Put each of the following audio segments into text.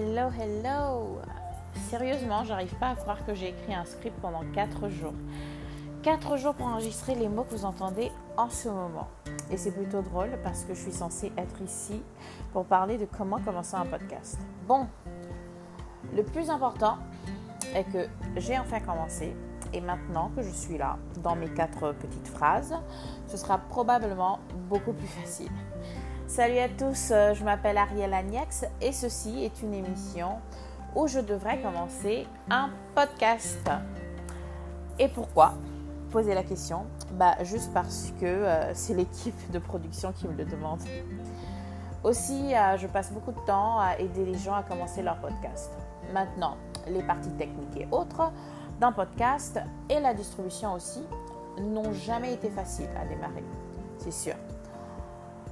Hello, hello! Sérieusement, j'arrive pas à croire que j'ai écrit un script pendant 4 jours. 4 jours pour enregistrer les mots que vous entendez en ce moment. Et c'est plutôt drôle parce que je suis censée être ici pour parler de comment commencer un podcast. Bon, le plus important est que j'ai enfin commencé. Et maintenant que je suis là, dans mes 4 petites phrases, ce sera probablement beaucoup plus facile. Salut à tous, je m'appelle Arielle Agnès et ceci est une émission où je devrais commencer un podcast. Et pourquoi ? Poser la question, juste parce que c'est l'équipe de production qui me le demande. Aussi, je passe beaucoup de temps à aider les gens à commencer leur podcast. Maintenant, les parties techniques et autres d'un podcast et la distribution aussi n'ont jamais été faciles à démarrer, c'est sûr.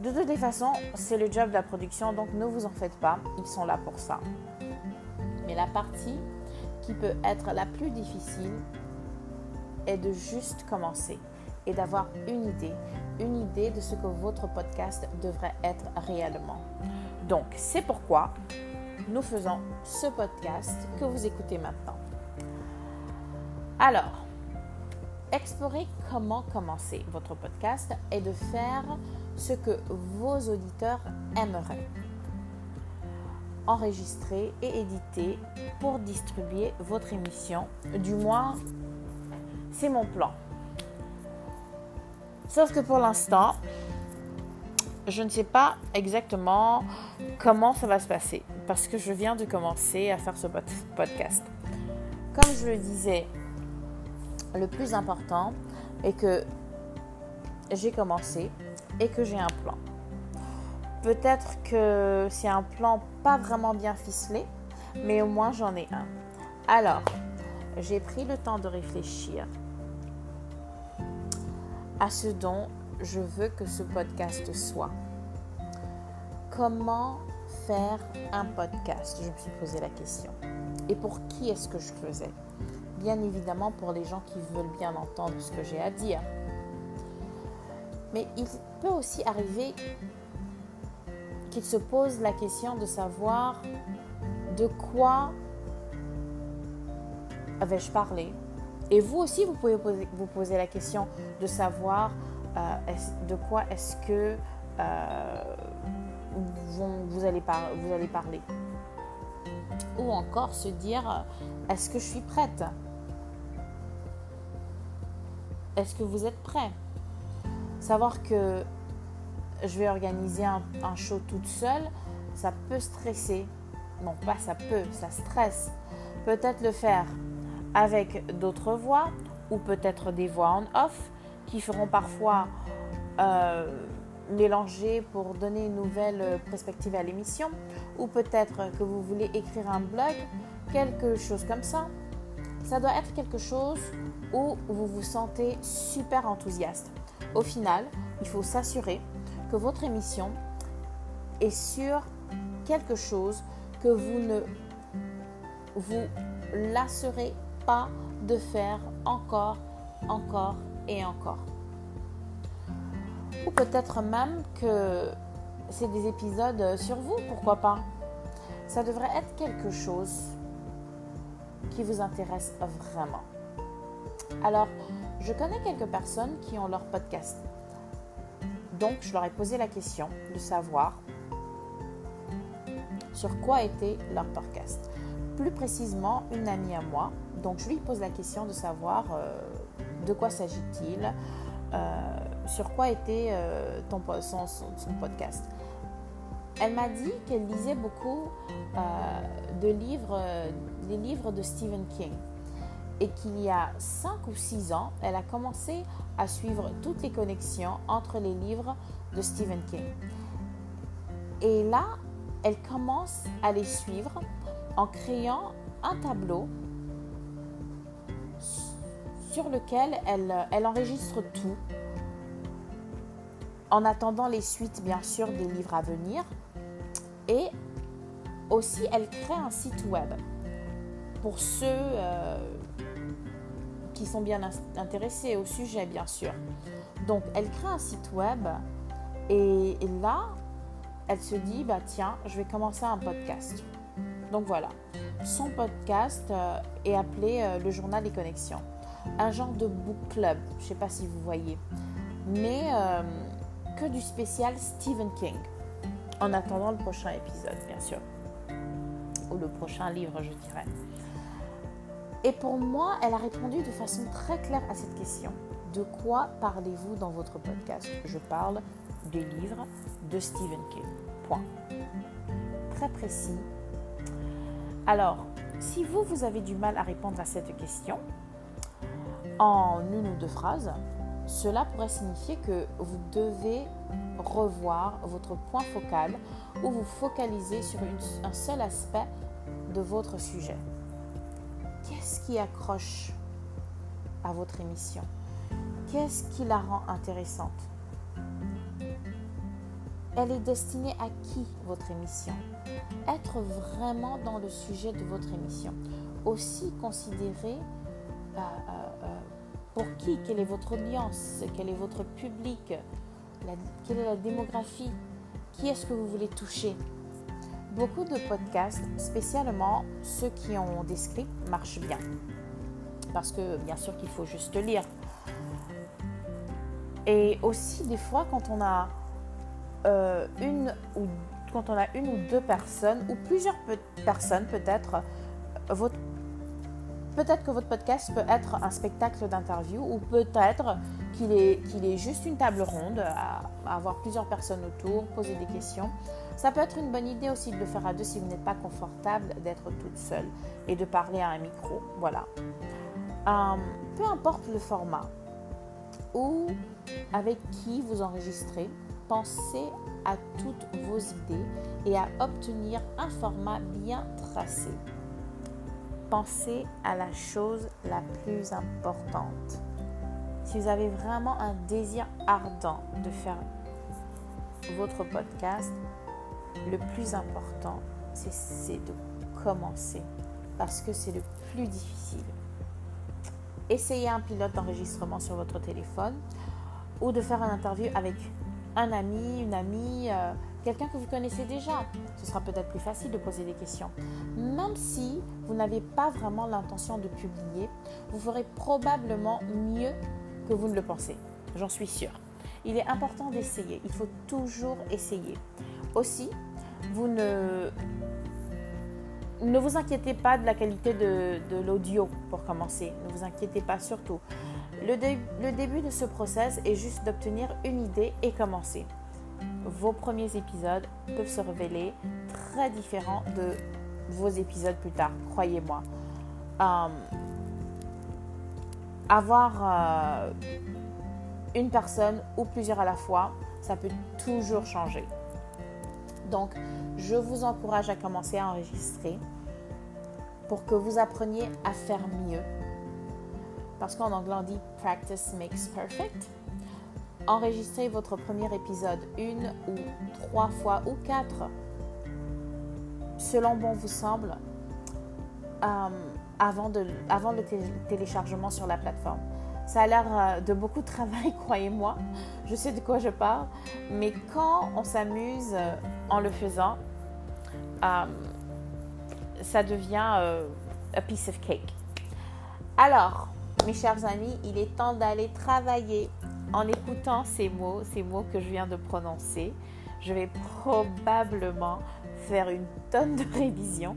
De toutes les façons, c'est le job de la production, donc ne vous en faites pas, ils sont là pour ça. Mais la partie qui peut être la plus difficile est de juste commencer et d'avoir une idée de ce que votre podcast devrait être réellement. Donc, c'est pourquoi nous faisons ce podcast que vous écoutez maintenant. Alors, explorer comment commencer votre podcast et de faire ce que vos auditeurs aimeraient. Enregistrer et éditer pour distribuer votre émission. Du moins, c'est mon plan. Sauf que pour l'instant, je ne sais pas exactement comment ça va se passer parce que je viens de commencer à faire ce podcast. Comme je le disais, le plus important est que j'ai commencé et que j'ai un plan. Peut-être que c'est un plan pas vraiment bien ficelé, mais au moins j'en ai un. Alors, j'ai pris le temps de réfléchir à ce dont je veux que ce podcast soit. Comment faire un podcast ? Je me suis posé la question. Et pour qui est-ce que je faisais ? Bien évidemment pour les gens qui veulent bien entendre ce que j'ai à dire. Mais il peut aussi arriver qu'ils se posent la question de savoir de quoi vais-je parler. Et vous aussi, vous pouvez vous poser la question de savoir de quoi est-ce que vous allez parler. Ou encore se dire, est-ce que je suis prête ? Est-ce que vous êtes prêts ? Savoir que je vais organiser un show toute seule, ça peut stresser. Non, pas ça peut, ça stresse. Peut-être le faire avec d'autres voix ou peut-être des voix en off qui feront parfois mélanger pour donner une nouvelle perspective à l'émission ou peut-être que vous voulez écrire un blog, quelque chose comme ça. Ça doit être quelque chose où vous vous sentez super enthousiaste. Au final, il faut s'assurer que votre émission est sur quelque chose que vous ne vous lasserez pas de faire encore et encore. Ou peut-être même que c'est des épisodes sur vous, pourquoi pas. Ça devrait être quelque chose qui vous intéresse vraiment. Alors, je connais quelques personnes qui ont leur podcast. Donc, je leur ai posé la question de savoir sur quoi était leur podcast. Plus précisément, une amie à moi. Donc, je lui pose la question de savoir de quoi s'agit-il, sur quoi était son podcast. Elle m'a dit qu'elle lisait beaucoup des livres de Stephen King. Et qu'il y a 5 ou 6 ans, elle a commencé à suivre toutes les connexions entre les livres de Stephen King. Et là, elle commence à les suivre en créant un tableau sur lequel elle enregistre tout, en attendant les suites, bien sûr, des livres à venir. Et aussi, elle crée un site web pour ceux qui sont bien intéressés au sujet, bien sûr. Donc, elle crée un site web et là, elle se dit, tiens, je vais commencer un podcast. Donc voilà, son podcast est appelé Le journal des connexions. Un genre de book club, je ne sais pas si vous voyez, mais que du spécial Stephen King, en attendant le prochain épisode, bien sûr, ou le prochain livre, je dirais. Et pour moi, elle a répondu de façon très claire à cette question. De quoi parlez-vous dans votre podcast ? Je parle des livres de Stephen King. Point. Très précis. Alors, si vous avez du mal à répondre à cette question, en une ou deux phrases, cela pourrait signifier que vous devez revoir votre point focal ou vous focaliser sur un seul aspect de votre sujet. Qu'est-ce qui accroche à votre émission ? Qu'est-ce qui la rend intéressante ? Elle est destinée à qui, votre émission ? Être vraiment dans le sujet de votre émission. Aussi considérer pour qui, quelle est votre audience, quel est votre public, quelle est la démographie, qui est-ce que vous voulez toucher. Beaucoup de podcasts, spécialement ceux qui ont des scripts, marchent bien. Parce que bien sûr qu'il faut juste lire. Et aussi des fois quand on a une ou deux personnes ou plusieurs personnes peut-être, peut-être que votre podcast peut être un spectacle d'interview ou peut-être qu'il est juste une table ronde à avoir plusieurs personnes autour, poser des questions. Ça peut être une bonne idée aussi de le faire à deux si vous n'êtes pas confortable d'être toute seule et de parler à un micro. Voilà. Peu importe le format ou avec qui vous enregistrez, pensez à toutes vos idées et à obtenir un format bien tracé. Pensez à la chose la plus importante. Si vous avez vraiment un désir ardent de faire votre podcast, le plus important, c'est de commencer parce que c'est le plus difficile. Essayez un pilote d'enregistrement sur votre téléphone ou de faire une interview avec un ami, une amie, quelqu'un que vous connaissez déjà. Ce sera peut-être plus facile de poser des questions. Même si vous n'avez pas vraiment l'intention de publier, vous ferez probablement mieux que vous ne le pensez. J'en suis sûre. Il est important d'essayer. Il faut toujours essayer. Aussi, vous ne vous inquiétez pas de la qualité de l'audio pour commencer. Ne vous inquiétez pas surtout. Le début de ce process est juste d'obtenir une idée et commencer. Vos premiers épisodes peuvent se révéler très différents de vos épisodes plus tard, croyez-moi. Avoir une personne ou plusieurs à la fois, ça peut toujours changer. Donc, je vous encourage à commencer à enregistrer pour que vous appreniez à faire mieux. Parce qu'en anglais, on dit « practice makes perfect ». Enregistrez votre premier épisode 1 ou 3 fois ou 4, selon bon vous semble, avant le téléchargement sur la plateforme. Ça a l'air de beaucoup de travail, croyez-moi. Je sais de quoi je parle. Mais quand on s'amuse en le faisant, ça devient « a piece of cake ». Alors, mes chers amis, il est temps d'aller travailler. En écoutant ces mots que je viens de prononcer, je vais probablement faire une tonne de révisions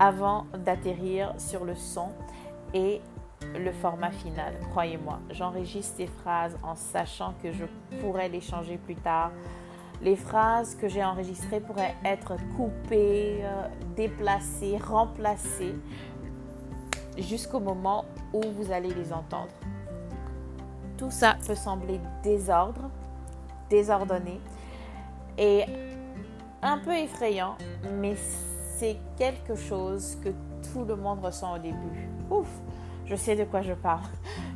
avant d'atterrir sur le son et le format final. Croyez-moi, j'enregistre ces phrases en sachant que je pourrais les changer plus tard. Les phrases que j'ai enregistrées pourraient être coupées, déplacées, remplacées jusqu'au moment où vous allez les entendre. Tout ça peut sembler désordonné et un peu effrayant, mais c'est quelque chose que tout le monde ressent au début. Ouf, je sais de quoi je parle.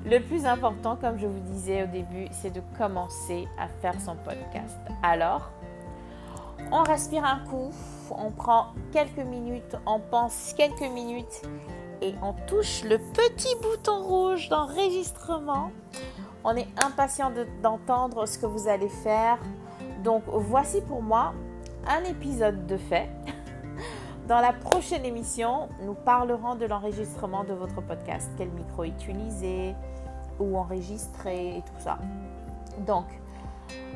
Le plus important, comme je vous disais au début, c'est de commencer à faire son podcast. Alors, on respire un coup, on prend quelques minutes, on pense quelques minutes et on touche le petit bouton rouge d'enregistrement. On est impatient d'entendre ce que vous allez faire. Donc, voici pour moi un épisode de fait Dans la prochaine émission, nous parlerons de l'enregistrement de votre podcast. Quel micro utiliser, où enregistrer et tout ça. Donc,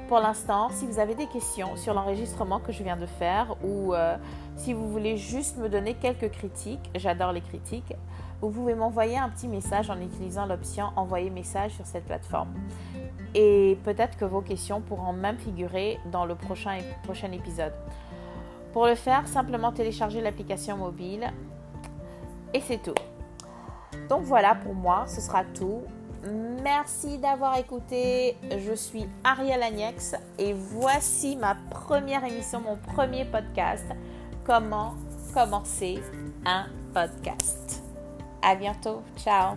pour l'instant, si vous avez des questions sur l'enregistrement que je viens de faire ou si vous voulez juste me donner quelques critiques, j'adore les critiques, vous pouvez m'envoyer un petit message en utilisant l'option « Envoyer message » sur cette plateforme. Et peut-être que vos questions pourront même figurer dans le prochain épisode. Pour le faire, simplement télécharger l'application mobile et c'est tout. Donc voilà pour moi, ce sera tout. Merci d'avoir écouté, je suis Arielle Agnès et voici ma première émission, mon premier podcast, Comment commencer un podcast. À bientôt, ciao!